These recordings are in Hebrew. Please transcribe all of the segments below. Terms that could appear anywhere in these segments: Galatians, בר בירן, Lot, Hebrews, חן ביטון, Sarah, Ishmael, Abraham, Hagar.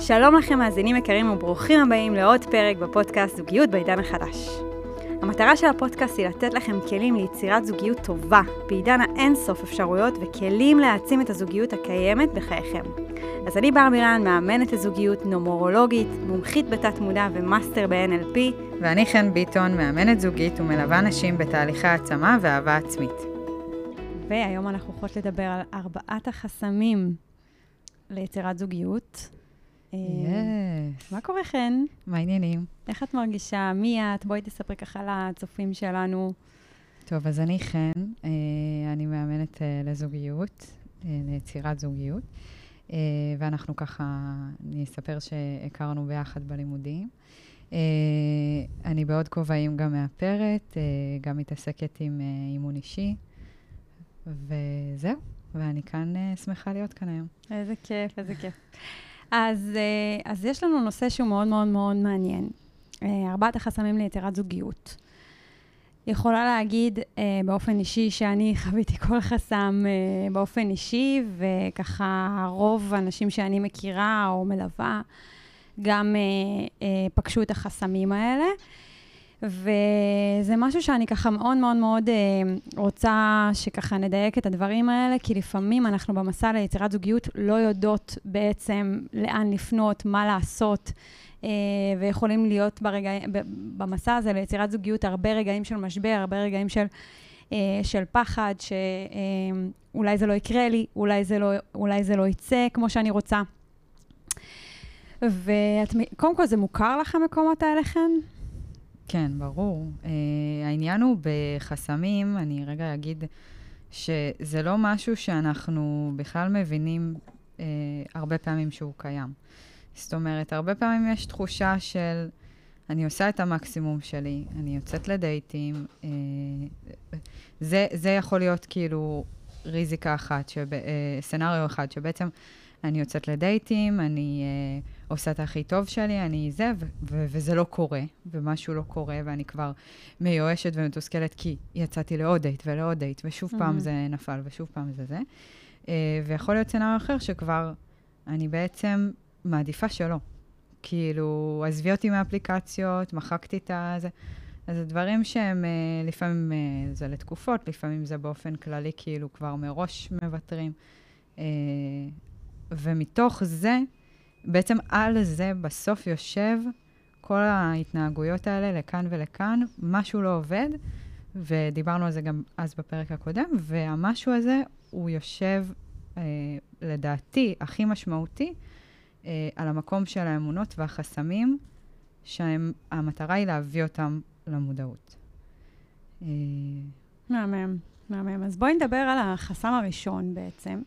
שלום לכם מאזינים יקרים וברוכים הבאים לעוד פרק בפודקאסט זוגיות בעידן החדש. המטרה של הפודקאסט היא לתת לכם כלים ליצירת זוגיות טובה, בעידן האינסוף אפשרויות וכלים להעצים את הזוגיות הקיימת בחייכם. אז אני בר בירן, מאמנת לזוגיות, נומרולוגית, מומחית בתת מודע ומאסטר ב-NLP. ואני חן ביטון, מאמנת זוגית ומלווה נשים בתהליכי העצמה ואהבה עצמית. והיום אנחנו הולכות לדבר על 4 החסמים ליצירת זוגיות. מה קורה חן? מה העניינים? איך את מרגישה? מי את? בואי תספרי ככה לצופים שלנו. טוב, אז אני חן, אני מאמנת לזוגיות, ליצירת זוגיות, ואנחנו ככה, אני אספר שהכרנו ביחד בלימודים. אני בעוד כובעים גם מאפרת, גם מתעסקת עם אימון אישי, וזהו, ואני כאן שמחה להיות כאן היום. איזה כיף, איזה כיף. אז יש לנו נושא שהוא מאוד מאוד מאוד מעניין. 4 החסמים ליצירת זוגיות. יכולה להגיד באופן אישי שאני חוויתי כל חסם באופן אישי, וככה רוב האנשים שאני מכירה או מלווה גם פגשו את החסמים האלה. וזה משהו שאני ככה מאוד מאוד מאוד רוצה שככה נדייק את הדברים האלה, כי לפעמים אנחנו במסע ליצירת זוגיות לא יודעות בעצם לאן לפנות, מה לעשות, ויכולים להיות במסע הזה ליצירת זוגיות הרבה רגעים של משבר, הרבה רגעים של פחד, שאולי זה לא יקרה לי, אולי זה לא יצא כמו שאני רוצה. וקודם כל, זה מוכר לכם מקומות האליכם? כן, ברור. העניין הוא בחסמים, אני רגע אגיד שזה לא משהו שאנחנו בכלל מבינים הרבה פעמים שהוא קיים. זאת אומרת, הרבה פעמים יש תחושה של אני עושה את המקסימום שלי, אני יוצאת לדייטים. זה יכול להיות כאילו ריזיקה אחת, סנריו אחד, שבעצם אני יוצאת לדייטים, אני עושה את הכי טוב שלי, אני זה, וזה לא קורה, ומשהו לא קורה, ואני כבר מיואשת ומתוסכלת, כי יצאתי לעוד דייט ולעוד דייט, ושוב פעם זה נפל, ושוב פעם זה זה. ויכול להיות סנאר אחר שכבר אני בעצם מעדיפה שלא. כאילו, עזבי אותי מהאפליקציות, מחקתי את זה. אז הדברים שהם לפעמים זה לתקופות, לפעמים זה באופן כללי, כאילו כבר מראש מבטרים. ומתוך זה, בעצם על זה בסוף יושב כל ההתנהגויות האלה לכאן ולכאן, משהו לא עובד, ודיברנו על זה גם אז בפרק הקודם, והמשהו הזה הוא יושב, לדעתי, הכי משמעותי, על המקום של האמונות והחסמים, שהמטרה היא להביא אותם למודעות. מהמם. אז בואי נדבר על החסם הראשון בעצם.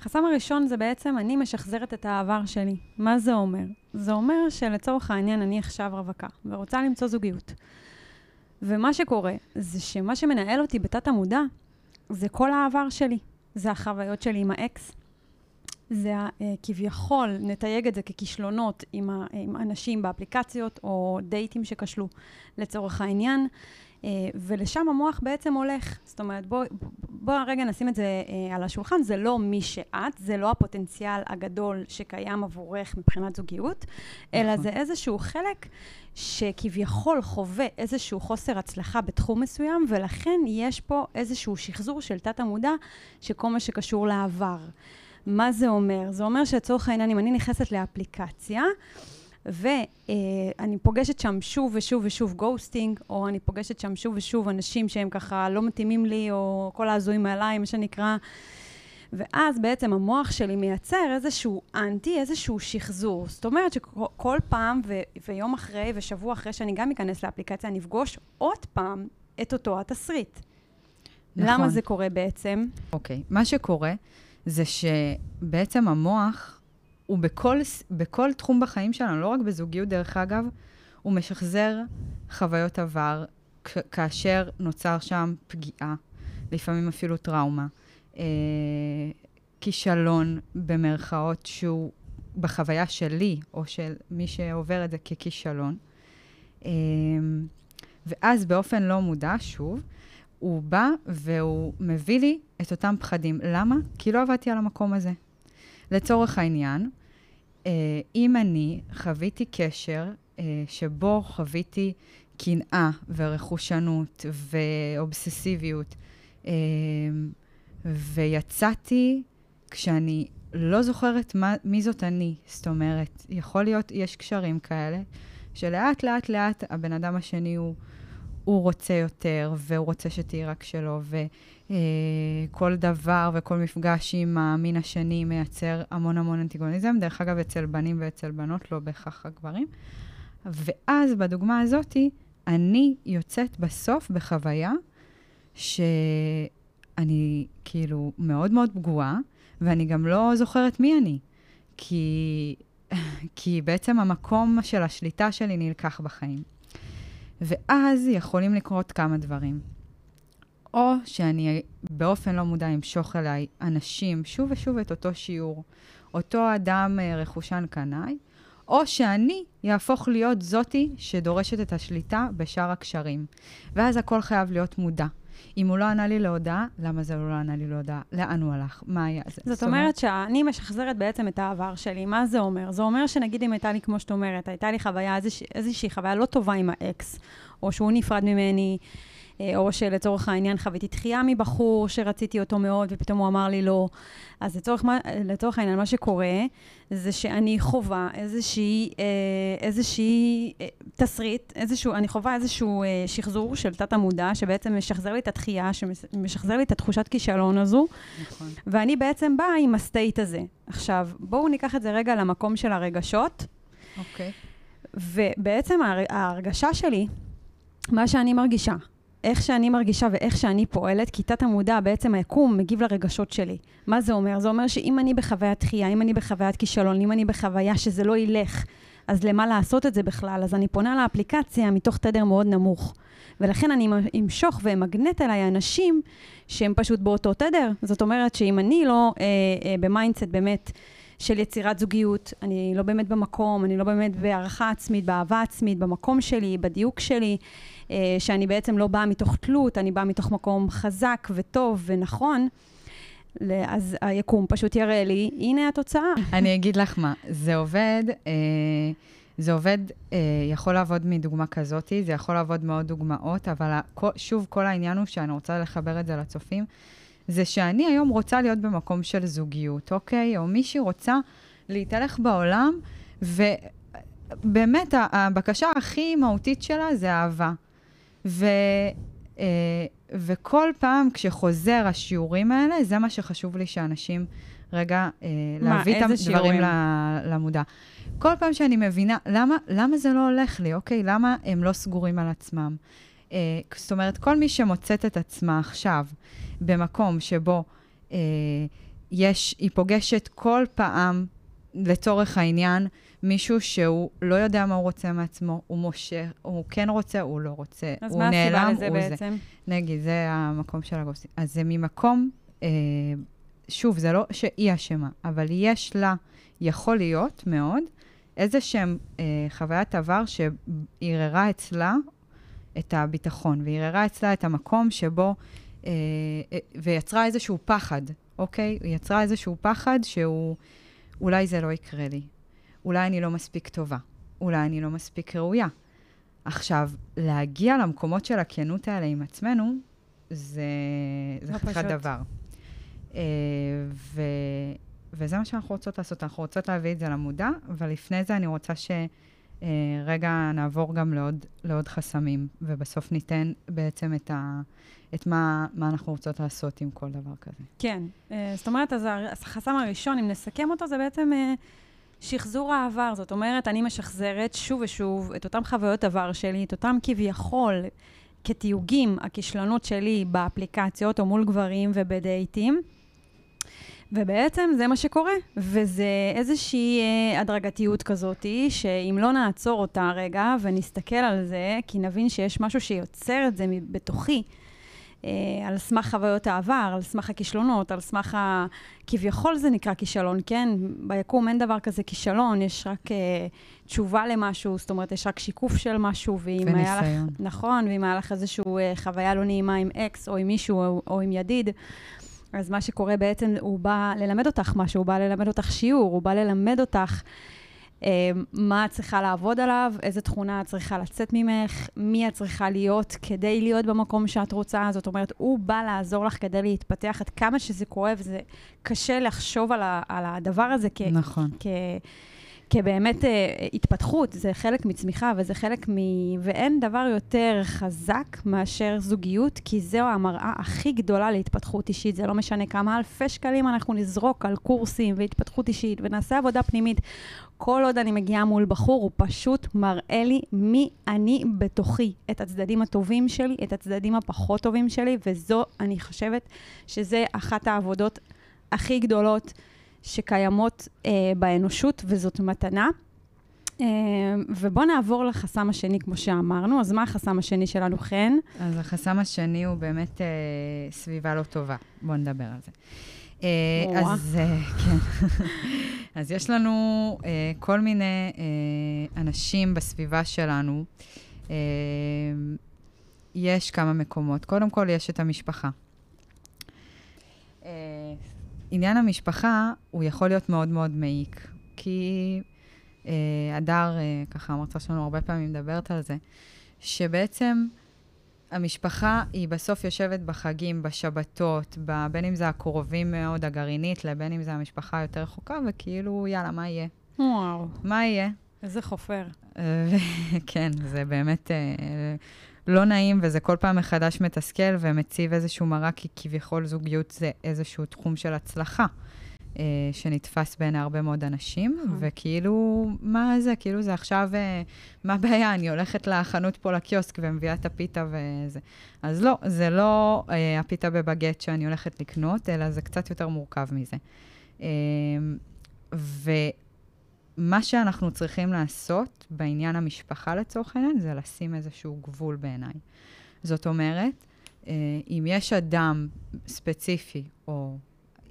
החסם הראשון זה בעצם, אני משחזרת את העבר שלי. מה זה אומר? זה אומר שלצורך העניין אני עכשיו רווקה, ורוצה למצוא זוגיות. ומה שקורה, זה שמה שמנהל אותי בתת המודע, זה כל העבר שלי. זה החוויות שלי עם האקס. זה כביכול, נתייג את זה ככישלונות עם אנשים באפליקציות, או דייטים שקשלו לצורך העניין. ולשם המוח בעצם הולך. זאת אומרת, בוא רגע נשים את זה על השולחן. זה לא מי שאת, זה לא הפוטנציאל הגדול שקיים עבורך מבחינת זוגיות, אלא זה איזשהו חלק שכביכול חווה איזשהו חוסר הצלחה בתחום מסוים, ולכן יש פה איזשהו שחזור של תת המודע שכל מה שקשור לעבר. מה זה אומר? זה אומר שצורך העניין, אם אני נכנסת לאפליקציה, ואני פוגשת שם שוב ושוב ושוב גוסטינג, או אני פוגשת שם שוב ושוב אנשים שהם ככה לא מתאימים לי, או כל הזויים עליי, מה שנקרא. ואז בעצם המוח שלי מייצר איזשהו אנטי, איזשהו שחזור. זאת אומרת שכל פעם ויום אחרי ושבוע אחרי שאני גם אכנס לאפליקציה, אני אפגוש עוד פעם את אותו התסריט. נכון. למה זה קורה בעצם? אוקיי. מה שקורה זה שבעצם המוח הוא בכל תחום בחיים שלנו, לא רק בזוגיות דרך אגב, הוא משחזר חוויות עבר, כאשר נוצר שם פגיעה, לפעמים אפילו טראומה, כישלון במרכאות שהוא בחוויה שלי, או של מי שעובר את זה ככישלון. ואז באופן לא מודע, שוב, הוא בא והוא מביא לי את אותם פחדים. למה? כי לא עבדתי על המקום הזה. לצורך העניין, אם אני חוויתי קשר שבו חוויתי קנאה ורכושנות ואובססיביות, ויצאתי כשאני לא זוכרת מי זאת אני, זאת אומרת, יכול להיות, יש קשרים כאלה, שלאט לאט לאט הבן אדם השני הוא רוצה יותר, והוא רוצה שתהי רק שלו, וכל דבר וכל מפגש עם המין השני מייצר המון המון אנטיגוניזם, דרך אגב אצל בנים ואצל בנות, לא בהכרח הגברים. ואז בדוגמה הזאת, אני יוצאת בסוף בחוויה שאני כאילו מאוד מאוד פגועה, ואני גם לא זוכרת מי אני, כי בעצם המקום של השליטה שלי נלקח בחיים. ואז יכולים לקרות כמה דברים. או שאני באופן לא מודע אמשוך אליי אנשים, שוב ושוב את אותו שיעור, אותו אדם רכושן קנאי, או שאני יהפוך להיות זאתי שדורשת את השליטה בשאר הקשרים. ואז הכל חייב להיות מודע. אם הוא לא ענה לי להודעה, למה זה לא ענה לי להודעה? לאן הוא הלך? מה היה זה? זאת אומרת שאני משחזרת בעצם את העבר שלי. מה זה אומר? זה אומר שנגיד אם הייתה לי, כמו שאת אומרת, הייתה לי חוויה, איזושהי חוויה לא טובה עם האקס, או שהוא נפרד ממני, או שלצורך העניין חוויתי דחייה מבחור שרציתי אותו מאוד, ופתאום הוא אמר לי לא. אז לצורך העניין מה שקורה, זה שאני חווה איזושהי תסריט, אני חווה איזשהו שחזור של תת המודע, שבעצם משחזר לי את הדחייה, שמשחזר לי את התחושת כישלון הזו. נכון. ואני בעצם באה עם הסטייט הזה. עכשיו, בואו ניקח את זה רגע למקום של הרגשות. אוקיי. ובעצם ההרגשה שלי, מה שאני מרגישה, איך שאני מרגישה ואיך שאני פועלת, כיתת המודע, בעצם היקום, מגיב לרגשות שלי. מה זה אומר? זה אומר שאם אני בחוויית דחייה, אם אני בחוויית כישלון, אם אני בחוויה שזה לא ילך, אז למה לעשות את זה בכלל? אז אני פונה לאפליקציה מתוך תדר מאוד נמוך. ולכן אני אמשוך ומגנט אליי אנשים שהם פשוט באותו תדר. זאת אומרת שאם אני לא במיינדסט באמת של יצירת זוגיות, אני לא באמת במקום, אני לא באמת בערכה עצמית, באהבה עצמית, במקום שלי, בדיוק שלי, שאני בעצם לא באה מתוך תלות, אני באה מתוך מקום חזק וטוב ונכון, אז היקום פשוט יראה לי, הנה התוצאה. אני אגיד לך מה, זה עובד, יכול לעבוד מדוגמה כזאת, זה יכול לעבוד מאוד דוגמאות, אבל שוב, כל העניין הוא שאני רוצה לחבר את זה לצופים, זה שאני היום רוצה להיות במקום של זוגיות, אוקיי? או מישהי רוצה להתהלך בעולם, ובאמת הבקשה הכי מהותית שלה זה אהבה. וכל פעם כשחוזר השיעורים האלה, זה מה שחשוב לי שאנשים רגע להביא את הדברים למודע. כל פעם שאני מבינה, למה זה לא הולך לי, אוקיי? למה הם לא סגורים על עצמם? זאת אומרת, כל מי שמוצאת את עצמה עכשיו במקום שבו היא פוגשת כל פעם לצורך העניין מישהו שהוא לא יודע מה הוא רוצה מעצמו, הוא מושך, הוא כן רוצה, הוא לא רוצה, הוא נעלם, הוא זה. אז מה הסיבה לזה בעצם? נגיד, זה המקום של הגוסים. אז זה ממקום, שוב, זה לא שהיא אשמה, אבל יש לה, יכול להיות מאוד, איזה שהם חוויית עבר שערערה אצלה, את הביטחון, והיא הראה אצלה את המקום שבו, ויצרה איזשהו פחד, אוקיי? היא יצרה איזשהו פחד שהוא, אולי זה לא יקרה לי, אולי אני לא מספיק טובה, אולי אני לא מספיק ראויה. עכשיו, להגיע למקומות של הכנות האלה עם עצמנו, זה חתיכת דבר. וזה מה שאנחנו רוצות לעשות, אנחנו רוצות להביא את זה למודע, אבל לפני זה אני רוצה רגע נעבור גם לעוד חסמים, ובסוף ניתן בעצם את מה אנחנו רוצות לעשות עם כל דבר כזה. כן, זאת אומרת, אז החסם הראשון, אם נסכם אותו, זה בעצם שחזור העבר. זאת אומרת, אני משחזרת שוב ושוב את אותם חוויות עבר שלי, את אותם כביכול כתיוגים, הכישלונות שלי באפליקציות או מול גברים ובדייטים. ובעצם זה מה שקורה, וזה איזושהי הדרגתיות כזאת, שאם לא נעצור אותה רגע ונסתכל על זה, כי נבין שיש משהו שיוצר את זה בתוכי, על סמך חוויות העבר, על סמך הכישלונות, על סמך כביכול זה נקרא כישלון, כן? ביקום אין דבר כזה כישלון, יש רק תשובה למשהו, זאת אומרת, יש רק שיקוף של משהו, ואם היה לך, נכון, ואם היה לך איזשהו חוויה לא נעימה עם אקס, או עם מישהו, או עם ידיד, אז מה שקורה בעצם, הוא בא ללמד אותך משהו, הוא בא ללמד אותך שיעור, הוא בא ללמד אותך מה את צריכה לעבוד עליו, איזה תכונה את צריכה לצאת ממך, מי את צריכה להיות כדי להיות במקום שאת רוצה. זאת אומרת, הוא בא לעזור לך כדי להתפתח. עד כמה שזה כואב, זה קשה לחשוב על הדבר הזה נכון. כבאמת התפתחות, זה חלק מצמיחה וזה חלק ואין דבר יותר חזק מאשר זוגיות, כי זהו המראה הכי גדולה להתפתחות אישית. זה לא משנה כמה אלפי שקלים אנחנו נזרוק על קורסים והתפתחות אישית ונעשה עבודה פנימית. כל עוד אני מגיעה מול בחור, הוא פשוט מראה לי מי אני בתוכי, את הצדדים הטובים שלי, את הצדדים הפחות טובים שלי, וזו, אני חושבת שזה אחת העבודות הכי גדולות שקיימות באנושות, וזאת מתנה. ובוא נעבור לחסם השני, כמו שאמרנו. אז מה החסם השני שלנו, חן? אז החסם השני הוא באמת סביבה לא טובה. בוא נדבר על זה. אז כן. אז יש לנו כל מיני אנשים בסביבה שלנו. יש כמה מקומות. קודם כל יש את המשפחה. עניין המשפחה הוא יכול להיות מאוד מאוד מעיק, כי הדר, ככה המרצה שלנו הרבה פעמים מדברת על זה, שבעצם המשפחה היא בסוף יושבת בחגים, בשבתות, בין אם זה הקרובים מאוד, הגרעינית, לבין אם זה המשפחה יותר חוקה, וכאילו יאללה, מה יהיה? וואו. מה יהיה? איזה חופר. כן, זה באמת לא נעים, וזה כל פעם מחדש מתסכל ומציב איזשהו מראה, כי כביכול זוגיות זה איזשהו תחום של הצלחה, שנתפס בין הרבה מאוד אנשים, וכאילו, מה זה? כאילו זה עכשיו, מה הבעיה? אני הולכת לחנות פה לקיוסק ומביאה את הפיטה וזה. אז לא, זה לא הפיטה בבגט שאני הולכת לקנות, אלא זה קצת יותר מורכב מזה. מה שאנחנו צריכים לעשות בעניין המשפחה לצורך העניין, זה לשים איזשהו גבול בעיניי. זאת אומרת, אם יש אדם ספציפי, או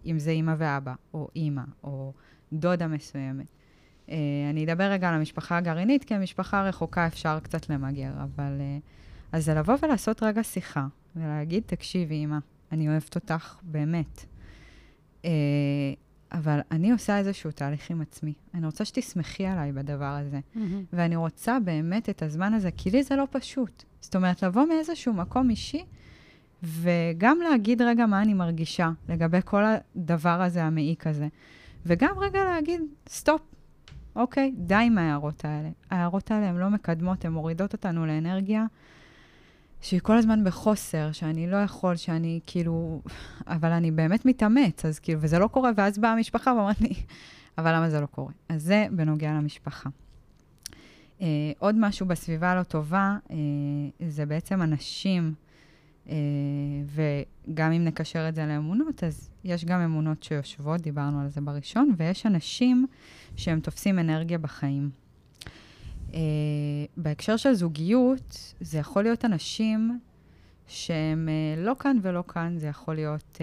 אם זה אמא ואבא, או אמא, או דודה מסוימת, אני אדבר רגע על המשפחה הגרעינית, כי המשפחה הרחוקה אפשר קצת למגר, אבל אז זה לבוא ולעשות רגע שיחה, ולהגיד, תקשיבי אמא, אני אוהבת אותך באמת. אבל אני עושה איזשהו תהליך עם עצמי. אני רוצה שתשמחי עליי בדבר הזה. ואני רוצה באמת את הזמן הזה, כי לי זה לא פשוט. זאת אומרת, לבוא מאיזשהו מקום אישי, וגם להגיד רגע מה אני מרגישה, לגבי כל הדבר הזה, המעיק הזה. וגם רגע להגיד, סטופ, אוקיי, די עם ההערות האלה. ההערות האלה הן לא מקדמות, הן מורידות אותנו לאנרגיה, שהיא כל הזמן בחוסר, שאני לא יכול, שאני כאילו, אבל אני באמת מתאמץ, אז כאילו, וזה לא קורה, ואז באה המשפחה ואומרת לי, אבל למה זה לא קורה? אז זה בנוגע למשפחה. עוד משהו בסביבה לא טובה, זה בעצם אנשים, וגם אם נקשר את זה לאמונות, אז יש גם אמונות שיושבות, דיברנו על זה בראשון, ויש אנשים שהם תופסים אנרגיה בחיים. בהקשר של זוגיות, זה יכול להיות אנשים שהם לא כאן ולא כאן, זה יכול להיות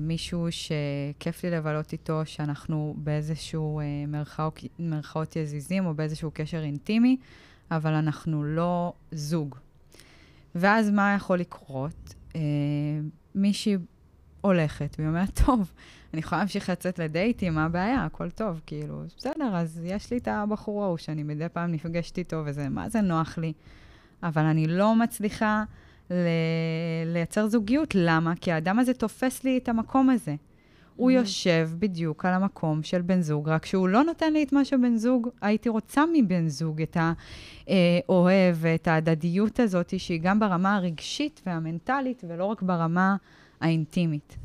מישהו שכיף לי לבלות איתו, שאנחנו באיזשהו מרכאות יזיזים, או באיזשהו קשר אינטימי, אבל אנחנו לא זוג. ואז מה יכול לקרות? מישהי הולכת, והיא אומרת, טוב, אני יכולה להמשיך לצאת לדייטים, מה הבעיה? הכל טוב, כאילו, בסדר, אז יש לי את הבחורה, הוא שאני מדי פעם נפגשתי איתו, וזה, מה זה נוח לי? אבל אני לא מצליחה לייצר זוגיות. למה? כי האדם הזה תופס לי את המקום הזה. הוא יושב בדיוק על המקום של בן זוג, רק שהוא לא נותן לי את מה שבן זוג, הייתי רוצה מבן זוג, את האוהב, את ההדדיות הזאת, שהיא גם ברמה הרגשית והמנטלית, ולא רק ברמה האינטימית.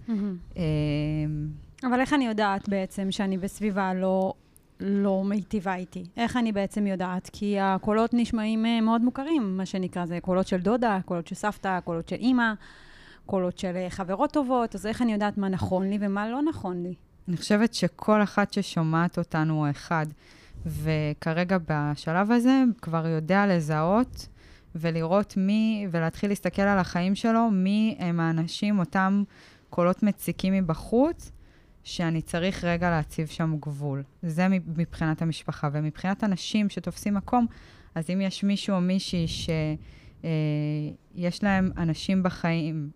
אבל איך אני יודעת בעצם שאני בסביבה לא מיטיבה איתי? איך אני בעצם יודעת? כי הקולות נשמעים מאוד מוכרים, מה שנקרא, זה קולות של דודה, קולות של סבתא, קולות של אמא, קולות של חברות טובות, אז איך אני יודעת מה נכון לי ומה לא נכון לי? אני חושבת שכל אחת ששומעת אותנו הוא אחד, וכרגע בשלב הזה כבר יודע לזהות, ולראות מי, ולהתחיל להסתכל על החיים שלו, מי הם האנשים, אותם קולות מציקים מבחוץ, שאני צריך רגע להציב שם גבול. זה מבחינת המשפחה, ומבחינת אנשים שתופסים מקום, אז אם יש מישהו או מישהי שיש להם אנשים בחיים,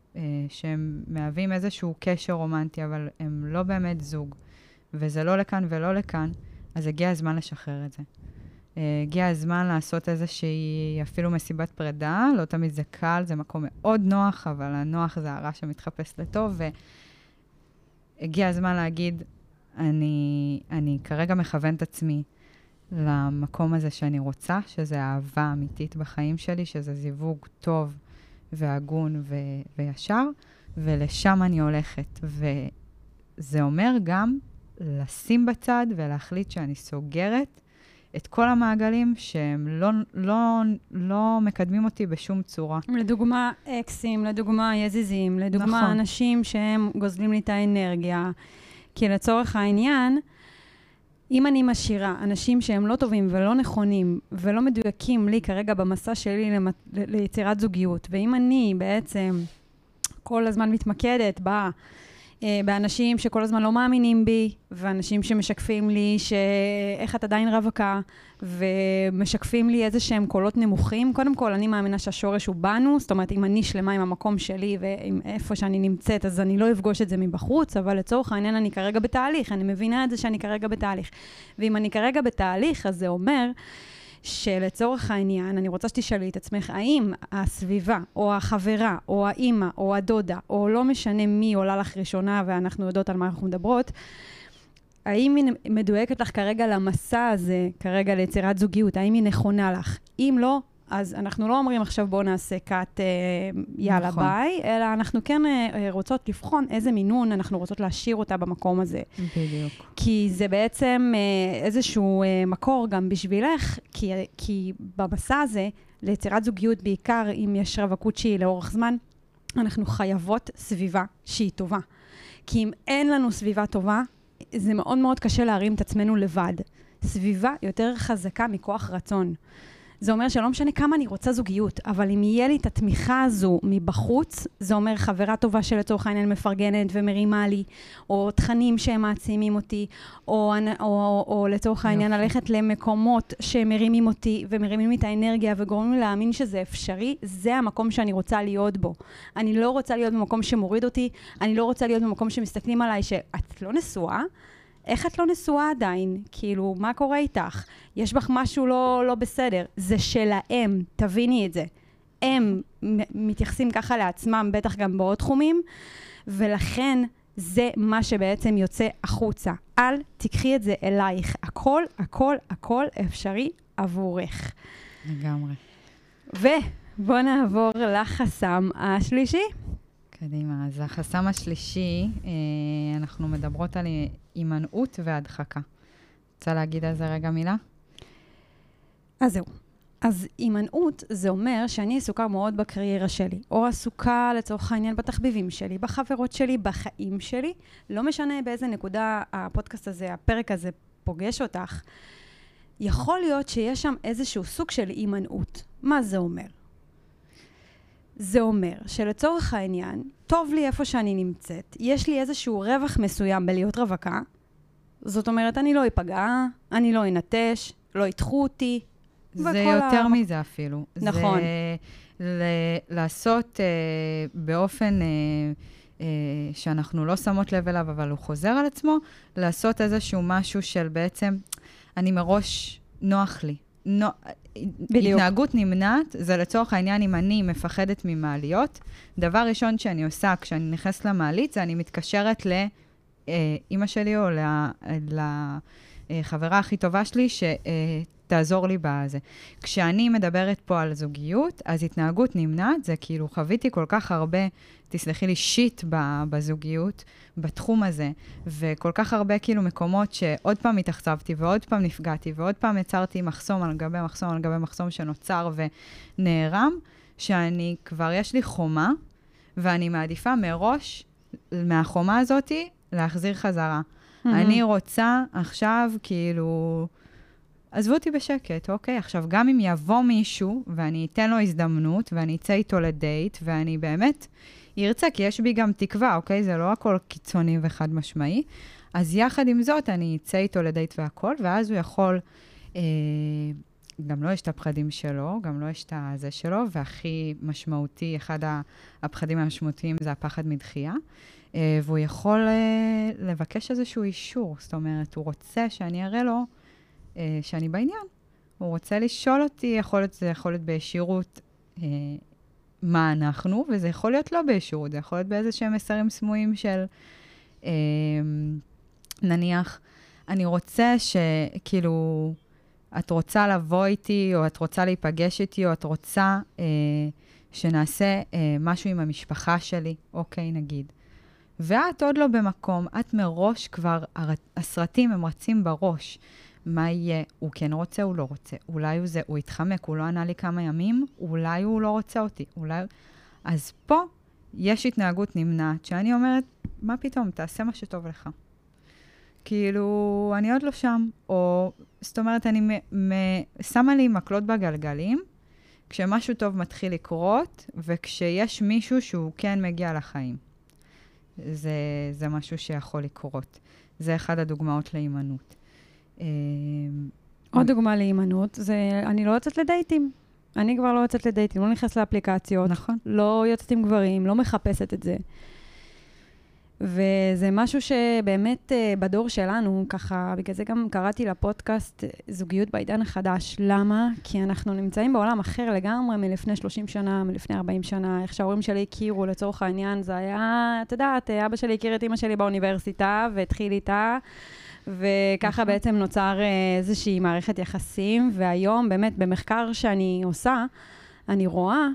שהם מהווים איזשהו קשר רומנטי, אבל הם לא באמת זוג, וזה לא לכאן ולא לכאן, אז הגיע הזמן לשחרר את זה. הגיע הזמן לעשות איזושהי אפילו מסיבת פרידה, לא תמיד זה קל, זה מקום מאוד נוח, אבל הנוח זה הרע שמתחפש לטוב, והגיע הזמן להגיד, אני כרגע מכוון את עצמי למקום הזה שאני רוצה, שזה אהבה אמיתית בחיים שלי, שזה זיווג טוב והגון וישר, ולשם אני הולכת. וזה אומר גם לשים בצד ולהחליט שאני סוגרת את כל המעגלים שהם לא מקדמים אותי בשום צורה. לדוגמה אקסים, לדוגמה יזיזים, לדוגמה נכון. אנשים שהם גוזלים לי את האנרגיה. כי לצורך העניין, אם אני משאירה אנשים שהם לא טובים ולא נכונים ולא מדויקים לי כרגע במסע שלי ליצירת זוגיות, ואם אני בעצם כל הזמן מתמקדת באנשים שכל הזמן לא מאמינים בי, ואנשים שמשקפים לי שאיך את עדיין רווקה, ומשקפים לי איזה שהם קולות נמוכים. קודם כל, אני מאמינה שהשורש הוא בנו, זאת אומרת, אם אני שלמה עם המקום שלי ועם איפה שאני נמצאת, אז אני לא אפגוש את זה מבחוץ, אבל לצורך העניין אני כרגע בתהליך, אני מבינה את זה שאני כרגע בתהליך. ואם אני כרגע בתהליך, אז זה אומר שלצורך העניין, אני רוצה שתשאלי את עצמך, האם הסביבה, או החברה, או האמא, או הדודה, או לא משנה מי עולה לך ראשונה, ואנחנו יודעות על מה אנחנו מדברות, האם היא מדויקת לך כרגע למסע הזה, כרגע ליצירת זוגיות, האם היא נכונה לך? אם לא, אז אנחנו לא אומרים עכשיו בוא נעשה קאט יאללה נכון. ביי, אלא אנחנו כן רוצות לבחון איזה מינון אנחנו רוצות להשאיר אותה במקום הזה. בדיוק. כי זה בעצם איזשהו מקור גם בשבילך, כי במסע הזה, ליצירת זוגיות בעיקר, אם יש רווקות שהיא לאורך זמן, אנחנו חייבות סביבה שהיא טובה. כי אם אין לנו סביבה טובה, זה מאוד מאוד קשה להרים את עצמנו לבד. סביבה יותר חזקה מכוח רצון. זה אומר שלא משנה כמה אני רוצה זוגיות, אבל אם יהיה לי את התמיכה הזו מבחוץ, זה אומר חברה טובה שלצורך העניין מפרגנת ומרימה לי, או תכנים שהם מעצימים אותי, או לצורך העניין ללכת למקומות שמרימים אותי, ומרימים לי את האנרגיה, וגורמים לי להאמין שזה אפשרי, זה המקום שאני רוצה להיות בו. אני לא רוצה להיות במקום שמוריד אותי, אני לא רוצה להיות במקום שמסתכלים עליי שאת לא נשואה, איך את לא נשואה עדיין? כאילו, מה קורה איתך? יש בך משהו לא בסדר. זה שלהם, תביני את זה. הם מתייחסים ככה לעצמם, בטח גם בעוד תחומים, ולכן זה מה שבעצם יוצא החוצה. אל תיקחי את זה אלייך. הכל, הכל, הכל אפשרי עבורך. לגמרי. ובוא נעבור לחסם השלישי. קדימה, אז החסם השלישי, אנחנו מדברות על הימנעות והדחקה. רוצה להגיד על זה רגע מילה? אז זהו. אז הימנעות זה אומר שאני עסוקה מאוד בקריירה שלי, או עסוקה לצורך העניין בתחביבים שלי, בחברות שלי, בחיים שלי. לא משנה באיזה נקודה הפודקאסט הזה, הפרק הזה פוגש אותך. יכול להיות שיש שם איזשהו סוג של הימנעות. מה זה אומר? זה אומר שלצורך העניין, טוב לי איפה שאני נמצאת, יש לי איזשהו רווח מסוים בלהיות רווקה, זאת אומרת, אני לא אפגע, אני לא אנטש, לא ידחו אותי. זה יותר מזה אפילו. נכון. זה לעשות באופן שאנחנו לא שמות לב אליו, אבל הוא חוזר על עצמו, לעשות איזשהו משהו של בעצם, אני מראש נוח לי. התנהגות נמנעת, זה לצורך העניין אם אני מפחדת ממעליות. דבר ראשון שאני עושה כשאני נכנס למעלית, זה אני מתקשרת לאמא שלי או לחברה הכי טובה שלי שתעזור לי בזה. כשאני מדברת פה על זוגיות, אז התנהגות נמנעת, זה כאילו חוויתי כל כך הרבה, תסלחי לי, שיט בזוגיות, בתחום הזה, וכל כך הרבה כאילו מקומות שעוד פעם התאכזבתי, ועוד פעם נפגעתי, ועוד פעם יצרתי מחסום על גבי מחסום, על גבי מחסום שנוצר ונערם, שאני כבר יש לי חומה, ואני מעדיפה מראש, מהחומה הזאת, להחזיר חזרה. אני רוצה עכשיו כאילו, עזבו אותי בשקט, אוקיי? עכשיו גם אם יבוא מישהו, ואני אתן לו הזדמנות, ואני אצא איתו לדייט, ואני באמת ירצה, כי יש בי גם תקווה, אוקיי? זה לא הכל קיצוני וחד משמעי. אז יחד עם זאת, אני אצא איתו לדייט והכל, ואז הוא יכול, גם לא יש את הפחדים שלו, גם לא יש את הזה שלו, והכי משמעותי, אחד הפחדים המשמעותיים זה הפחד מדחייה, והוא יכול לבקש איזשהו אישור, זאת אומרת, הוא רוצה שאני אראה לו, שאני בעניין. הוא רוצה לשאול אותי, זה יכול להיות בישירות מה אנחנו, וזה יכול להיות לא בישירות, זה יכול להיות באיזה שהם מסרים סמויים של, נניח, אני רוצה שכאילו, את רוצה לבוא איתי, או את רוצה להיפגש איתי, או את רוצה שנעשה משהו עם המשפחה שלי, אוקיי, נגיד. ואת עוד לא במקום, את מראש כבר, הסרטים הם רצים בראש. מה יהיה? הוא כן רוצה, הוא לא רוצה. אולי הוא זה, הוא התחמק, הוא לא ענה לי כמה ימים, אולי הוא לא רוצה אותי. אז פה יש התנהגות נמנעת, שאני אומרת, מה פתאום, תעשה מה שטוב לך. כאילו, אני עוד לא שם, או, זאת אומרת, אני שמה לי מקלות בגלגלים, כשמשהו טוב מתחיל לקרות, וכשיש מישהו שהוא כן מגיע לחיים. זה משהו שיכול לקרות. זה אחד הדוגמאות להימנעות. עוד דוגמה להימנעות, זה אני לא יוצאת לדייטים. אני כבר לא יוצאת לדייטים, לא נכנסת לאפליקציות, לא יוצאת עם גברים, לא מחפשת את זה. וזה משהו שבאמת בדור שלנו, ככה, בגלל זה גם קראתי לפודקאסט זוגיות בעידן החדש. למה? כי אנחנו נמצאים בעולם אחר לגמרי, מלפני 30 שנה, מלפני 40 שנה, איך שההורים שלי הכירו, לצורך העניין, זה היה, את יודעת, אבא שלי הכיר את אמא שלי באוניברסיטה, והתחיל איתה, וככה בעצם נוצר איזושהי מערכת יחסים, והיום באמת במחקר שאני עושה, אני רואה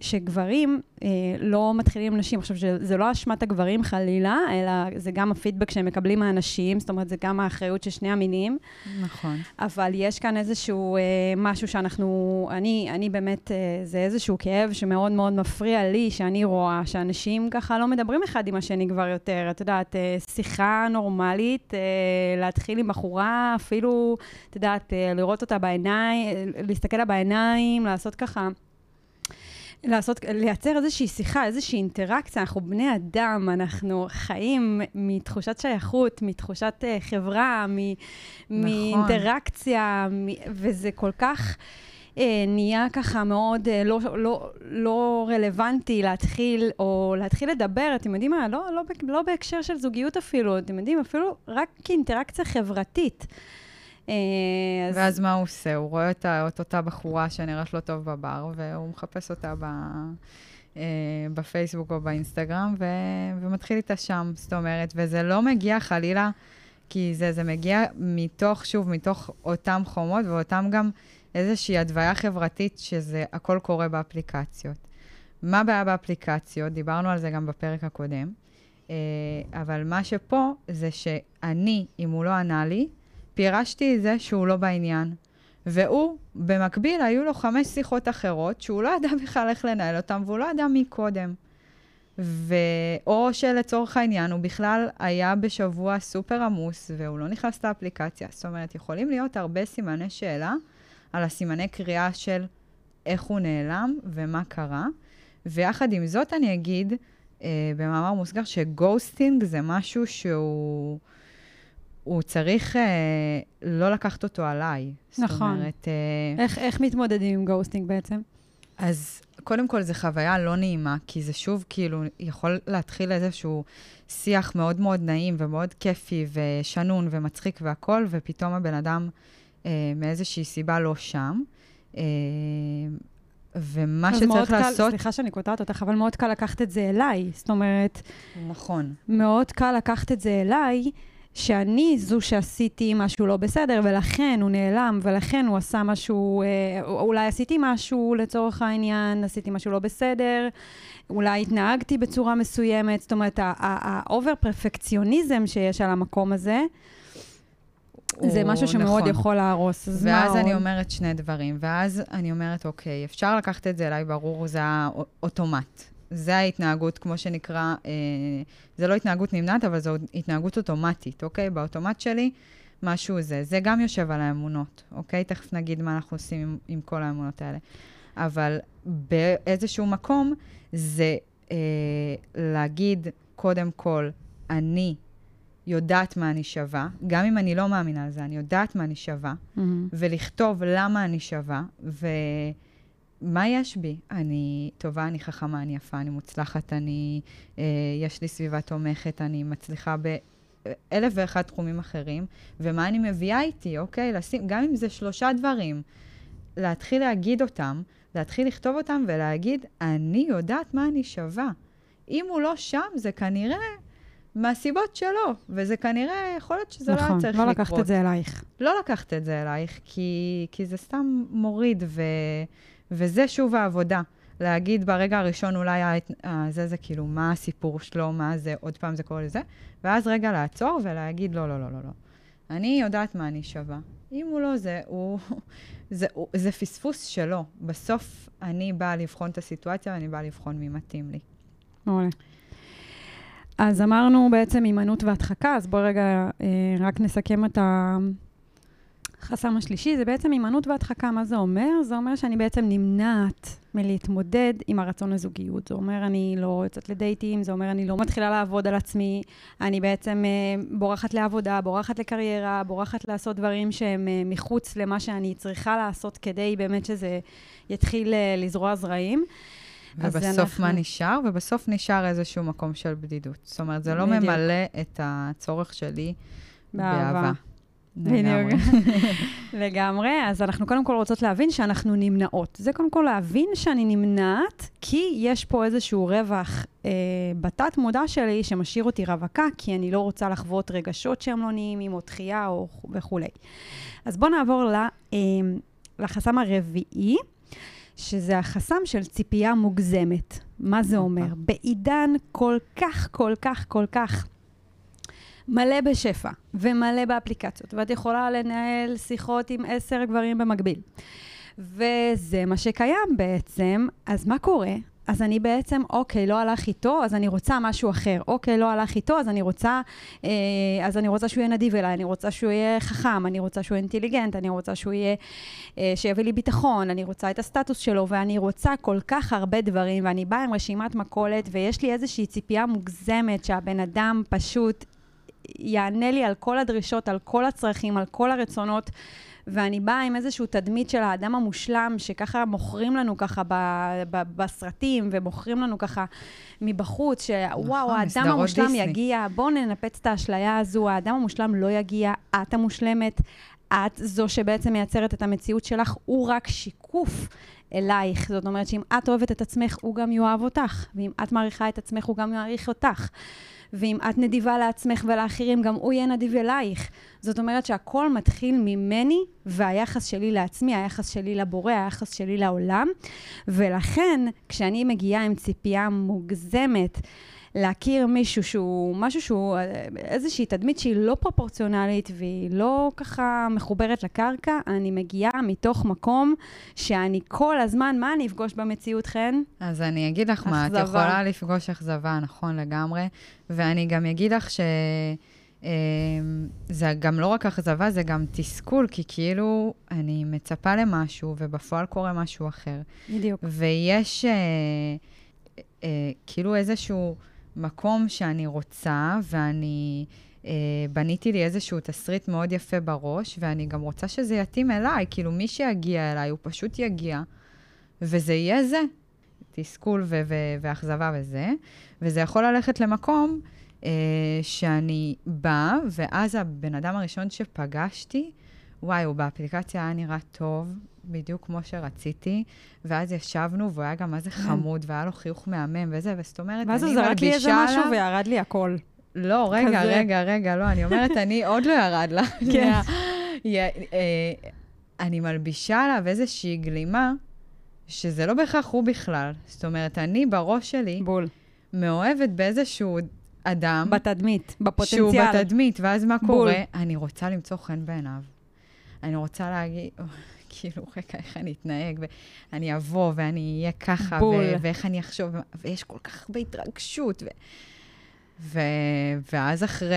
שגברים לא מתחילים עם נשים. עכשיו, זה לא אשמת הגברים חלילה, אלא זה גם הפידבק שהם מקבלים מהנשים, זאת אומרת, זה גם האחריות של שני המינים. נכון. אבל יש כאן איזשהו משהו שאנחנו, אני באמת, זה איזשהו כאב שמאוד מאוד מפריע לי, שאני רואה שאנשים ככה לא מדברים אחד עם השני כבר יותר. את יודעת, שיחה נורמלית, להתחיל עם בחורה, אפילו, את יודעת, לראות אותה בעיניים, להסתכל לה בעיניים, לעשות ככה, לייצר איזושהי שיחה, איזושהי אינטראקציה. אנחנו בני אדם, אנחנו חיים מתחושת שייכות, מתחושת חברה, מאינטראקציה, וזה כל כך נהיה ככה מאוד לא רלוונטי להתחיל, או להתחיל לדבר, אתם יודעים מה, לא בהקשר של זוגיות אפילו, אתם יודעים, אפילו רק כאינטראקציה חברתית. ואז מה הוא עושה? הוא רואה את אותה בחורה שנראית לא טוב בבר, והוא מחפש אותה בפייסבוק או באינסטגרם, ומתחיל איתה שם, זאת אומרת, וזה לא מגיע חלילה, כי זה מגיע מתוך אותם חומות, ואותם גם איזושהי הדוויה חברתית, שזה הכל קורה באפליקציות. מה הבעיה באפליקציות? דיברנו על זה גם בפרק הקודם, אבל מה שפה זה שאני, אם הוא לא ענה לי, פירשתי את זה שהוא לא בעניין. והוא, במקביל, היו לו 5 שיחות אחרות, שהוא לא ידע בכלל איך לנהל אותם, והוא לא ידע מי קודם. או שלצורך העניין, הוא בכלל היה בשבוע סופר עמוס, והוא לא נכנס לאפליקציה. זאת אומרת, יכולים להיות הרבה סימני שאלה, על הסימני קריאה של איך הוא נעלם ומה קרה. ויחד עם זאת אני אגיד, במאמר מוסגר, שגוסטינג זה משהו שהוא... הוא צריך לא לקחת אותו עליי. נכון. זאת אומרת... איך מתמודדים עם גאוסטינג בעצם? אז קודם כל זה חוויה לא נעימה, כי זה שוב כאילו יכול להתחיל איזשהו שיח מאוד מאוד נעים ומאוד כיפי ושנון ומצחיק והכל, ופתאום הבן אדם מאיזושהי סיבה לא שם. ומה שצריך לעשות... סליחה שאני קוטעת אותך, אבל מאוד קל לקחת את זה אליי. זאת אומרת... נכון. מאוד קל לקחת את זה אליי, שאני זו שעשיתי משהו לא בסדר, ולכן הוא נעלם, ולכן הוא עשה משהו, אולי עשיתי משהו לצורך העניין, עשיתי משהו לא בסדר, אולי התנהגתי בצורה מסוימת, זאת אומרת, האובר פרפקציוניזם שיש על המקום הזה, זה משהו שמאוד יכול להרוס. ואז אני אומרת שני דברים, ואז אני אומרת, אוקיי, אפשר לקחת את זה אליי, ברור, זה האוטומט. זה ההתנהגות, כמו שנקרא, זה לא התנהגות נמנעת, אבל זו התנהגות אוטומטית, אוקיי? באוטומט שלי, משהו זה. זה גם יושב על האמונות, אוקיי? תכף נגיד מה אנחנו עושים עם כל האמונות האלה. אבל באיזשהו מקום, זה להגיד, קודם כל, אני יודעת מה אני שווה, גם אם אני לא מאמינה על זה, אני יודעת מה אני שווה, ולכתוב למה אני שווה, מה יש בי? אני טובה, אני חכמה, אני יפה, אני מוצלחת, יש לי סביבה תומכת, אני מצליחה אלף ואחד תחומים אחרים, ומה אני מביאה איתי, אוקיי? לשים, גם אם זה שלושה דברים, להתחיל להגיד אותם, להתחיל לכתוב אותם ולהגיד, אני יודעת מה אני שווה. אם הוא לא שם, זה כנראה מהסיבות שלו, וזה כנראה יכול להיות שזה נכון, לא צריך לקרות. נכון, לא לקחת את זה אלייך. לא לקחת את זה אלייך, כי זה סתם מוריד, וזה שוב העבודה. להגיד ברגע הראשון אולי זה כאילו מה הסיפור שלו, מה זה, עוד פעם זה קורה לזה, ואז רגע לעצור ולהגיד לא, לא, לא, לא, לא. אני יודעת מה אני שווה. אם הוא לא זה, זה פספוס שלו. בסוף אני באה לבחון את הסיטואציה, ואני באה לבחון מי מתאים לי. מעולה. אז אמרנו בעצם הימנעות והדחקה, אז בואו רגע רק נסכם את החסם השלישי, זה בעצם הימנעות והדחקה. מה זה אומר? זה אומר שאני בעצם נמנעת מלהתמודד עם הרצון לזוגיות. זה אומר אני לא יוצאת לדייטים, זה אומר אני לא מתחילה לעבוד על עצמי, אני בעצם בורחת לעבודה, בורחת לקריירה, בורחת לעשות דברים שהם מחוץ למה שאני צריכה לעשות כדי באמת שזה יתחיל לזרוע זרעים. ובסוף מה נשאר? ובסוף נשאר איזשהו מקום של בדידות. זאת אומרת, זה לא ממלא את הצורך שלי באהבה. לגמרי. אז אנחנו קודם כל רוצות להבין שאנחנו נמנעות. זה קודם כל להבין שאני נמנעת, כי יש פה איזשהו רווח בתת מודע שלי שמשאיר אותי רווקה, כי אני לא רוצה לחוות רגשות שהם לא נעימים, או דחייה וכו'. אז בואו נעבור לחסם הרביעי, שזה החסם של ציפייה מוגזמת. מה זה אומר? בעידן כל כך, כל כך, כל כך מלא בשפע ומלא באפליקציות, ואת יכולה לנהל שיחות עם 10 גברים במקביל. וזה מה שקיים בעצם, אז מה קורה? אז אני בעצם, אוקיי, לא הלך איתו, אז אני רוצה משהו אחר. אוקיי, לא הלך איתו, אז אני רוצה, שהוא יהיה נדיב אליי, אני רוצה שהוא יהיה חכם, אני רוצה שהוא יהיה אינטליגנט, אני רוצה שהוא יהיה, שיביא לי ביטחון, אני רוצה את הסטטוס שלו, ואני רוצה כל כך הרבה דברים, ואני באה עם רשימת מכולת, ויש לי איזושהי ציפייה מוגזמת שהבן אדם פשוט יענה לי על כל הדרישות, על כל הצרכים, על כל הרצונות, ואני באה עם איזשהו תדמית של האדם המושלם, שככה מוכרים לנו ככה בסרטים, ומוכרים לנו ככה מבחוץ, שוואו, האדם המושלם יגיע, בואו ננפץ את האשליה הזו, האדם המושלם לא יגיע, את המושלמת, את זו שבעצם מייצרת את המציאות שלך, הוא רק שיקוף אלייך. זאת אומרת שאם את אוהבת את עצמך, הוא גם יאהב אותך, ואם את מעריכה את עצמך, הוא גם יעריך אותך. ואם את נדיבה לעצמך ולאחרים, גם הוא יהיה נדיב אלייך. זאת אומרת שהכל מתחיל ממני, והיחס שלי לעצמי, היחס שלי לבורא, היחס שלי לעולם. ולכן, כשאני מגיעה עם ציפייה מוגזמת, להכיר מישהו שהוא, משהו שהוא, איזושהי תדמית שהיא לא פרופורציונלית, והיא לא ככה מחוברת לקרקע, אני מגיעה מתוך מקום שאני כל הזמן, מה אני אפגוש במציאות, חן? אז אני אגיד לך מה, את יכולה לפגוש אכזבה, נכון לגמרי, ואני גם אגיד לך שזה גם לא רק אכזבה, זה גם תסכול, כי כאילו אני מצפה למשהו, ובפועל קורה משהו אחר. בדיוק. ויש כאילו איזשהו מקום שאני רוצה, ואני בניתי לי איזשהו תסריט מאוד יפה בראש, ואני גם רוצה שזה יתאים אליי, כאילו מי שיגיע אליי הוא פשוט יגיע, וזה יהיה זה, תסכול ואכזבה וזה, וזה יכול ללכת למקום שאני באה, ואז הבן אדם הראשון שפגשתי, וואי, הוא באפליקציה היה נראה טוב, בדיוק כמו שרציתי, ואז ישבנו, והוא היה גם איזה חמוד, והיה לו חיוך מהמם וזה, וזאת אומרת, ואז הוא זרק לי איזה משהו וירד לי הכל. לא, רגע, לא, אני אומרת, אני עוד לא ירד לה. כן. אני מלבישה עליו איזושהי גלימה, שזה לא בהכרח הוא בכלל. זאת אומרת, אני בראש שלי, מאוהבת באיזשהו אדם, בתדמית, בפוטנציאל. שהוא בתדמית, ואז מה קורה? אני רוצה למצוא חן בעיניו. אני רוצה להגיד, כאילו, רגע, איך אני אתנהג, ואני אבוא, ואני אהיה ככה, ואיך אני אחשוב, ויש כל כך הרבה התרגשות, ואז אחרי,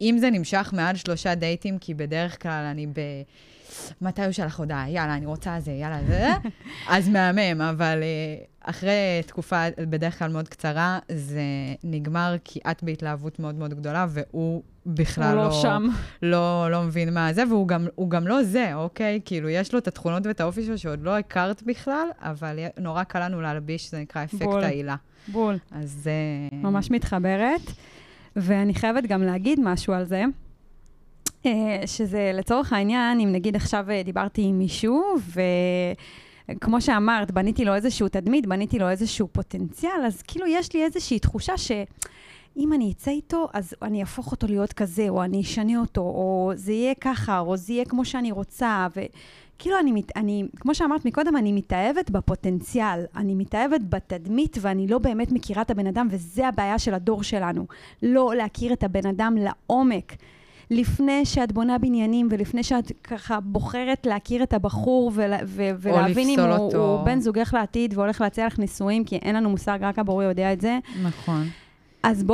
אם זה נמשך מעל 3 דייטים, כי בדרך כלל אני מתי הוא שלח הודעה, יאללה, אני רוצה זה, יאללה, זה, אז מהמם, אבל אחרי תקופה בדרך כלל מאוד קצרה, זה נגמר כמעט בהתלהבות מאוד מאוד גדולה, והוא בכלל לא מבין מה זה, והוא גם לא זה, אוקיי? כאילו, יש לו את התכונות ואת האופי שלו שעוד לא הכרת בכלל, אבל נורא קל לנו להלביש, זה נקרא אפקט העילה. בול. אז זה ממש מתחברת. ואני חייבת גם להגיד משהו על זה, שזה לצורך העניין, אם נגיד עכשיו דיברתי עם מישהו, וכמו שאמרת, בניתי לו איזשהו תדמית, בניתי לו איזשהו פוטנציאל, אז כאילו יש לי איזושהי תחושה ש... אם אני אצא איתו, אז אני אהפוך אותו להיות כזה, או אני אשנה אותו, או זה יהיה ככה, או זה יהיה כמו שאני רוצה, וכאילו אני, כמו שאמרת מקודם, אני מתאהבת בפוטנציאל, אני מתאהבת בתדמית, ואני לא באמת מכירה את הבן אדם, וזה הבעיה של הדור שלנו, לא להכיר את הבן אדם לעומק. לפני שאת בונה בניינים, ולפני שאת ככה בוחרת להכיר את הבחור, ולהבין אם הוא בן זוגך לעתיד, והולך להציע לך נישואים, כי אין לנו מושג, רק הבורא יודע את זה. נכון. אז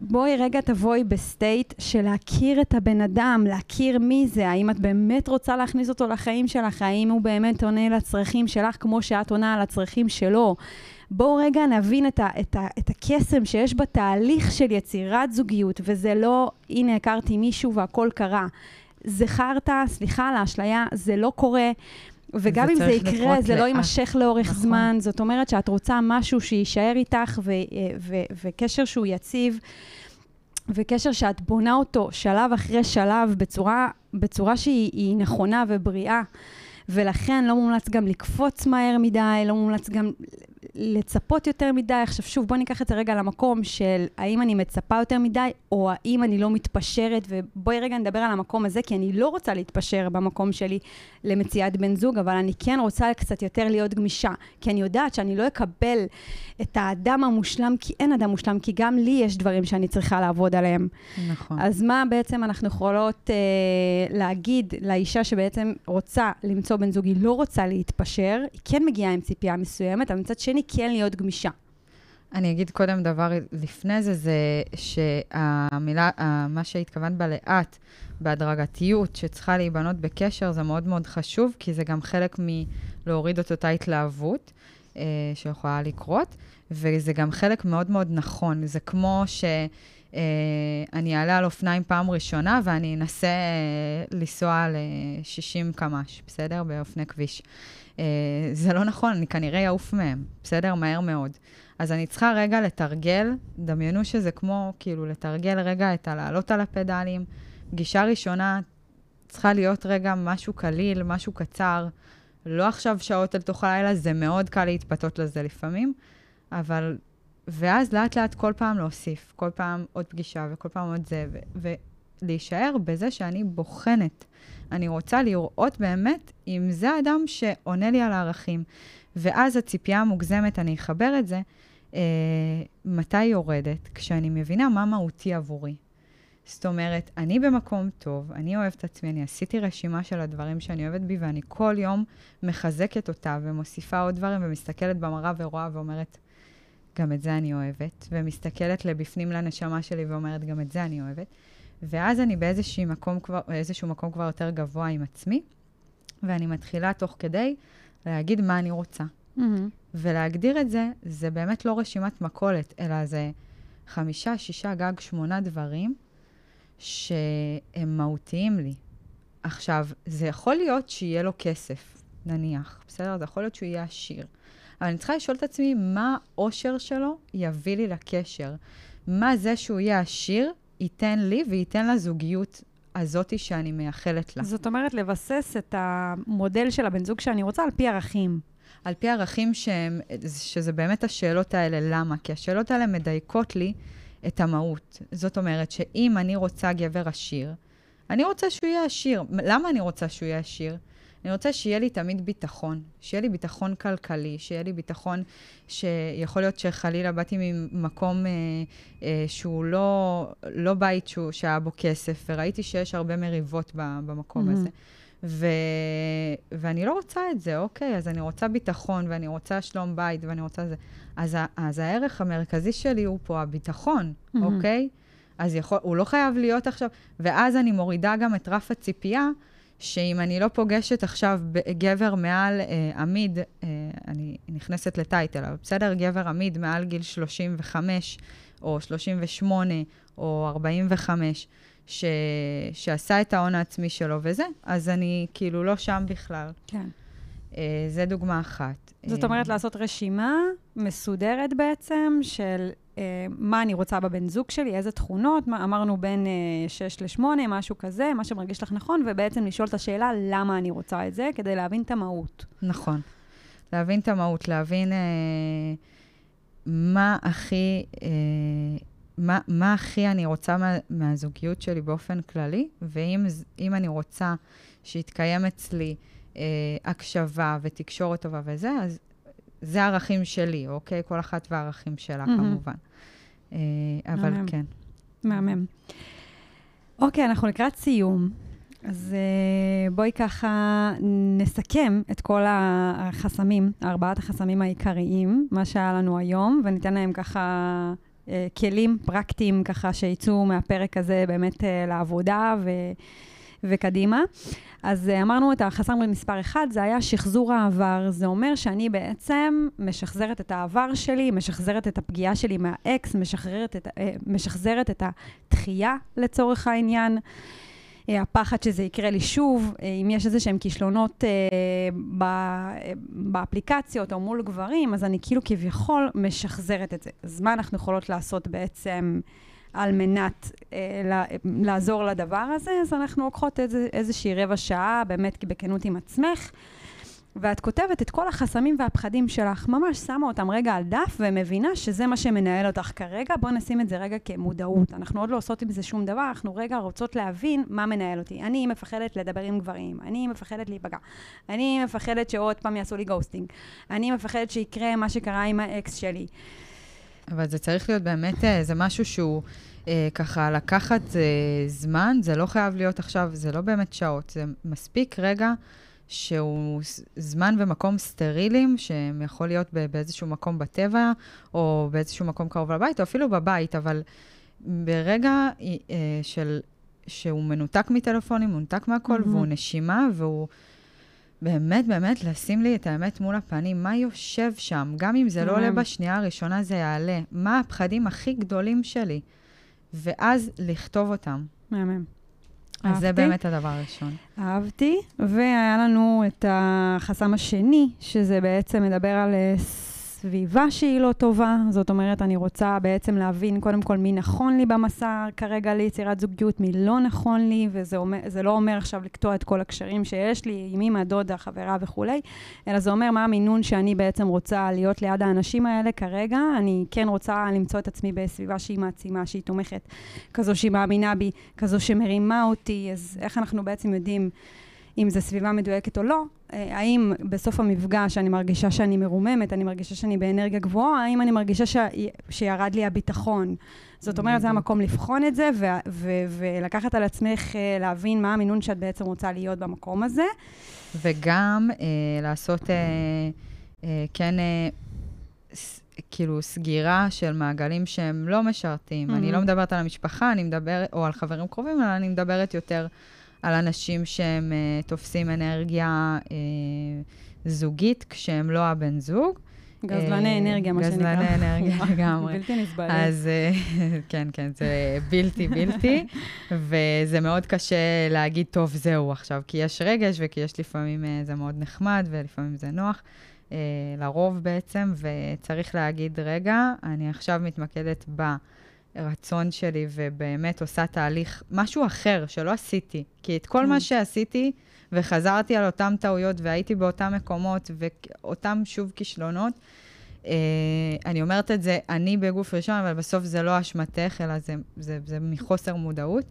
בואי רגע תבואי בסטייט של להכיר את הבן אדם, להכיר מי זה, האם את באמת רוצה להכניס אותו לחיים שלך, האם הוא באמת עונה לצרכים שלך כמו שאת עונה על הצרכים שלו. בואו רגע נבין את הקסם שיש בתהליך של יצירת זוגיות, וזה לא, הנה הכרתי מישהו והכל קרה. זכרת, סליחה על האשליה, זה לא קורה. וגם אם זה יקרה, זה לא יימשך לאורך זמן. זאת אומרת שאת רוצה משהו שיישאר איתך, וקשר שהוא יציב, וקשר שאת בונה אותו שלב אחרי שלב, בצורה שהיא נכונה ובריאה. ולכן לא מומלץ גם לקפוץ מהר מדי, לא מומלץ גם לצפות יותר מדי. עכשיו שוב, בוא ניקח את הרגע למקום של האם אני מצפה יותר מדי, או האם אני לא מתפשרת, ובואי רגע נדבר על המקום הזה, כי אני לא רוצה להתפשר במקום שלי למציאת בן זוג, אבל אני כן רוצה קצת יותר להיות גמישה, כי אני יודעת שאני לא אקבל את האדם המושלם, כי אין אדם מושלם, כי גם לי יש דברים שאני צריכה לעבוד עליהם. נכון. אז מה בעצם אנחנו יכולות להגיד לאישה שבעצם רוצה למצוא בן זוג, היא לא רוצה להתפשר, היא כן מגיעה עם ציפייה מסוימת, אבל מצד שני כן להיות גמישה. אני אגיד קודם דבר לפני זה, זה שהמילה, מה שהתכוונת בלאט, בהדרגתיות שצריכה להיבנות בקשר, זה מאוד מאוד חשוב, כי זה גם חלק מלהוריד את אותה התלהבות שיכולה לקרות, וזה גם חלק מאוד מאוד נכון. זה כמו ש... אני אעלה על אופניים פעם ראשונה, ואני אנסה לנסוע ל-60 קמ"ש, בסדר? באופני כביש. זה לא נכון, אני כנראה יעוף מהם, בסדר? מהר מאוד. אז אני צריכה רגע לתרגל, דמיינו שזה כמו, כאילו, לתרגל רגע את הלעלות על הפדלים. פגישה ראשונה צריכה להיות רגע משהו קליל, משהו קצר. לא עכשיו שעות אל תוך הלילה, זה מאוד קל להתפתות לזה לפעמים, אבל... ואז לאט לאט כל פעם להוסיף, כל פעם עוד פגישה וכל פעם עוד זה, ולהישאר בזה שאני בוחנת. אני רוצה לראות באמת אם זה אדם שעונה לי על הערכים, ואז הציפייה המוגזמת, אני אחבר את זה, מתי היא יורדת? כשאני מבינה מה מהותי עבורי. זאת אומרת, אני במקום טוב, אני אוהבת את עצמי, אני עשיתי רשימה של הדברים שאני אוהבת בי, ואני כל יום מחזקת אותה ומוסיפה עוד דברים, ומסתכלת במראה ורואה ואומרת, גם את זה אני אוהבת, ומסתכלת לבפנים לנשמה שלי ואומרת, גם את זה אני אוהבת. ואז אני באיזשהו מקום כבר יותר גבוה עם עצמי, ואני מתחילה תוך כדי להגיד מה אני רוצה. ולהגדיר את זה, זה באמת לא רשימת מכולת, אלא זה 5, 6, גג 8 דברים שהם מהותיים לי. עכשיו, זה יכול להיות שיהיה לו כסף, נניח, בסדר? זה יכול להיות שהוא יהיה עשיר. אבל אני צריכה לשאול את עצמי מה העושר שלו יביא לי לקשר. מה זה שהוא יהיה עשיר ייתן לי וייתן לזוגיות הזאת שאני מייחלת לה. זאת אומרת, לבסס את המודל של הבן זוג שאני רוצה על פי ערכים. על פי ערכים שזה באמת השאלות האלה. למה? כי השאלות האלה מדייקות לי את המהות. זאת אומרת שאם אני רוצה גבר עשיר, אני רוצה שהוא יהיה עשיר. למה אני רוצה שהוא יהיה עשיר? אני רוצה שיהיה לי תמיד ביטחון, שיהיה לי ביטחון כלכלי, שיהיה לי ביטחון שיכול להיות שחלילה באתי ממקום שהוא לא בית שהיה בו כסף, וראיתי שיש הרבה מריבות במקום הזה. ואני לא רוצה את זה, אוקיי, אז אני רוצה ביטחון, ואני רוצה שלום בית, ואני רוצה זה. אז הערך המרכזי שלי הוא פה הביטחון, אוקיי? אז הוא לא חייב להיות עכשיו, ואז אני מורידה גם את רף הציפייה, שאם אני לא פוגשת עכשיו גבר מעל עמיד, אני נכנסת לטייטל, אבל בסדר, גבר עמיד מעל גיל 35, או 38, או 45, שעשה את ההון העצמי שלו וזה, אז אני כאילו לא שם בכלל. כן. זה דוגמה אחת. זאת אומרת לעשות רשימה מסודרת בעצם של מה אני רוצה בבן זוג שלי, איזה תכונות, מה, אמרנו בין 6 ל-8, משהו כזה, מה שמרגיש לך נכון, ובעצם לשאול את השאלה למה אני רוצה את זה, כדי להבין את המהות. נכון. להבין את המהות, להבין מה הכי... מה הכי אני רוצה מהזוגיות שלי באופן כללי, ואם אני רוצה שיתקיים אצלי הקשבה ותקשורת טובה וזה, אז זה הערכים שלי, אוקיי? כל אחת והערכים שלה, כמובן. אבל כן. מהמם. אוקיי, אנחנו לקראת סיום. אז בואי ככה נסכם את כל החסמים, 4 החסמים העיקריים, מה שהיה לנו היום, וניתן להם ככה... כלים פרקטיים ככה שיצאו מהפרק הזה באמת לעבודה וקדימה. אז אמרנו את החסם מספר 1, זה היה שחזור העבר. זה אומר שאני בעצם משחזרת את העבר שלי, משחזרת את הפגיעה שלי מהאקס, משחזרת את התחייה לצורך העניין. הפחד שזה יקרה לי שוב, אם יש איזה שהם כישלונות באפליקציות או מול גברים, אז אני כאילו כביכול משחזרת את זה. אז מה אנחנו יכולות לעשות בעצם על מנת לעזור לדבר הזה? אז אנחנו לוקחות איזושהי 15 דקות, באמת בכנות עם עצמך, ואת כותבת את כל החסמים והפחדים שלך, ממש שמה אותם רגע על דף, ומבינה שזה מה שמנהל אותך כרגע. בוא נשים את זה רגע כמודעות. אנחנו עוד לא עושות עם זה שום דבר, אנחנו רגע רוצות להבין מה מנהל אותי. אני מפחדת לדבר עם גברים, אני מפחדת להיפגע, אני מפחדת שעוד פעם יעשו לי גוסטינג, אני מפחדת שיקרה מה שקרה עם האקס שלי. אבל זה צריך להיות באמת, זה משהו שהוא ככה לקחת זמן, זה לא חייב להיות עכשיו, זה לא באמת שעות, זה מספיק רגע, שהוא זמן ומקום סטרילים, שיכול להיות באיזשהו מקום בטבע, או באיזשהו מקום קרוב לבית, או אפילו בבית, אבל ברגע שהוא מנותק מטלפונים, מנותק מהכל, והוא נשימה, והוא באמת, באמת לשים לי את האמת מול הפנים, מה יושב שם? גם אם זה לא עולה בשנייה הראשונה, זה יעלה. מה הפחדים הכי גדולים שלי? ואז לכתוב אותם. מהמם. אז זה באמת הדבר הראשון. אהבתי, והיה לנו את החסם השני, שזה בעצם מדבר על סביבה שהיא לא טובה. זאת אומרת, אני רוצה בעצם להבין קודם כל מי נכון לי במסע כרגע ליצירת זוגיות, מי לא נכון לי, וזה לא אומר עכשיו לקטוע את כל הקשרים שיש לי, עם אמא, דודה, חברה וכו', אלא זה אומר מה המינון שאני בעצם רוצה להיות ליד האנשים האלה כרגע. אני כן רוצה למצוא את עצמי בסביבה שהיא מעצימה, שהיא תומכת, כזו שהיא מאמינה בי, כזו שמרימה אותי. אז איך אנחנו בעצם יודעים אם זה סביבה מדויקת או לא? האם בסוף המפגש אני מרגישה שאני מרוממת, אני מרגישה שאני באנרגיה גבוהה, האם אני מרגישה שירד לי הביטחון? זאת אומרת, זה המקום לבחון את זה, ולקחת על עצמך להבין מה המינון שאת בעצם רוצה להיות במקום הזה. וגם לעשות, כן, כאילו סגירה של מעגלים שהם לא משרתים. אני לא מדברת על המשפחה, אני מדברת, או על חברים קרובים, אלא אני מדברת יותר על אנשים שהם תופסים אנרגיה זוגית, כשהם לא הבן זוג. גזלני אנרגיה, מה שנקרא. גזלני אנרגיה לגמרי. בלתי נסבל. אז כן, כן, זה בלתי. וזה מאוד קשה להגיד, טוב, זהו עכשיו, כי יש רגש, וכי יש לפעמים זה מאוד נחמד, ולפעמים זה נוח, לרוב בעצם, וצריך להגיד, רגע, אני עכשיו מתמקדת ברצון שלי, ובאמת עושה תהליך, משהו אחר שלא עשיתי. כי את כל מה שעשיתי, וחזרתי על אותם טעויות, והייתי באותם מקומות, ואותם שוב כישלונות, אני אומרת את זה, אני בגוף ראשון, אבל בסוף זה לא אשמתך, אלא זה מחוסר מודעות.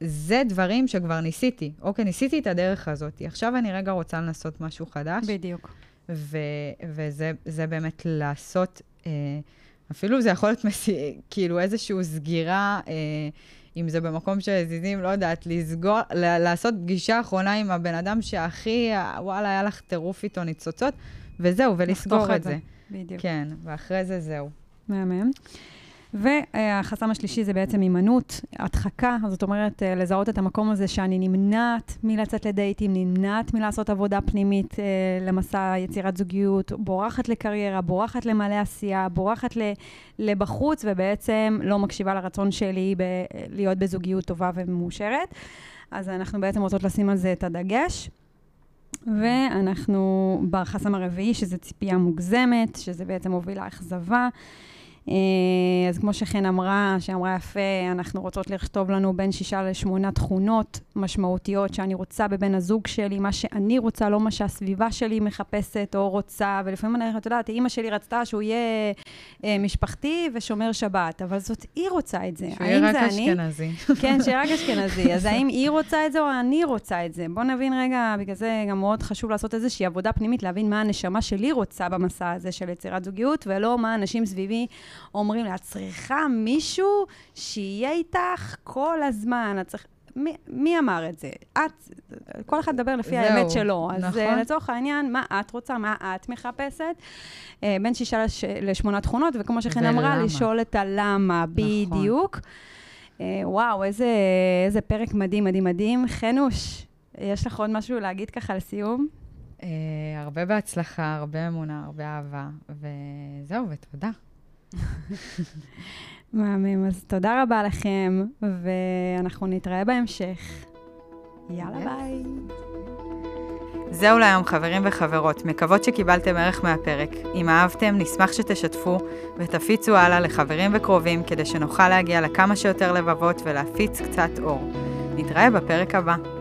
זה דברים שכבר ניסיתי. אוקיי, ניסיתי את הדרך הזאת. עכשיו אני רגע רוצה לנסות משהו חדש. בדיוק. וזה באמת לעשות... אפילו זה יכול להיות כאילו איזשהו סגירה, אם זה במקום של הזיזים, לא יודעת, לסגור, לעשות פגישה אחרונה עם הבן אדם שהכי, וואלה, היה לך טירוף איתו ניצוצות, וזהו, ולסגור את זה. בדיוק. כן, ואחרי זה זהו. מהמם. והחסם השלישי זה בעצם הימנעות, הדחקה, זאת אומרת, לזהות את המקום הזה שאני נמנעת מלצאת לדייטים, נמנעת מלעשות עבודה פנימית למסע יצירת זוגיות, בורחת לקריירה, בורחת למלא עשייה, בורחת לבחוץ, ובעצם לא מקשיבה לרצון שלי להיות בזוגיות טובה ומאושרת. אז אנחנו בעצם רוצות לשים על זה את הדגש. ואנחנו בחסם הרביעי, שזה ציפייה מוגזמת, שזה בעצם הוביל לאכזבה. אז כמו שכן אמרה, שאמרה יפה, אנחנו רוצות לכתוב לנו בין 6 ל8 תכונות משמעותיות שאני רוצה בבן הזוג שלי, מה שאני רוצה, לא מה שהסביבה שלי מחפשת או רוצה, ולפעמים אני יודעת, אמא שלי רצתה שהוא יהיה משפחתי ושומר שבת, אבל זאת היא רוצה את זה. שיהיה רק אשכנזי. כן, שיהיה רק אשכנזי. אז האם היא רוצה את זה או אני רוצה את זה? בוא נבין רגע, בגלל זה גם מאוד חשוב לעשות איזושהי עבודה פנימית, להבין מה הנשמה שלי רוצה במסע הזה של יצירת זוגיות, ולא מה אנשים סביבי אומרים לה, את צריכה מישהו שיהיה איתך כל הזמן. מי אמר את זה? את, כל אחד דבר לפי האמת שלו. אז לצורך העניין, מה את רוצה, מה את מחפשת? בין 6 ל8 תכונות, וכמו שכן אמרה, לשאול את הלמה, בדיוק. וואו, איזה פרק מדהים, מדהים, מדהים. חנוש, יש לך עוד משהו להגיד ככה לסיום? הרבה בהצלחה, הרבה אמונה, הרבה אהבה, וזהו, ותודה. מאמין, אז תודה רבה לכם, ואנחנו נתראה בהמשך. יאללה ביי. זהו להיום חברים וחברות, מקוות שקיבלתם ערך מהפרק. אם אהבתם, נשמח שתשתפו ותפיצו הלאה לחברים וקרובים, כדי שנוכל להגיע לכמה שיותר לבבות ולהפיץ קצת אור. נתראה בפרק הבא.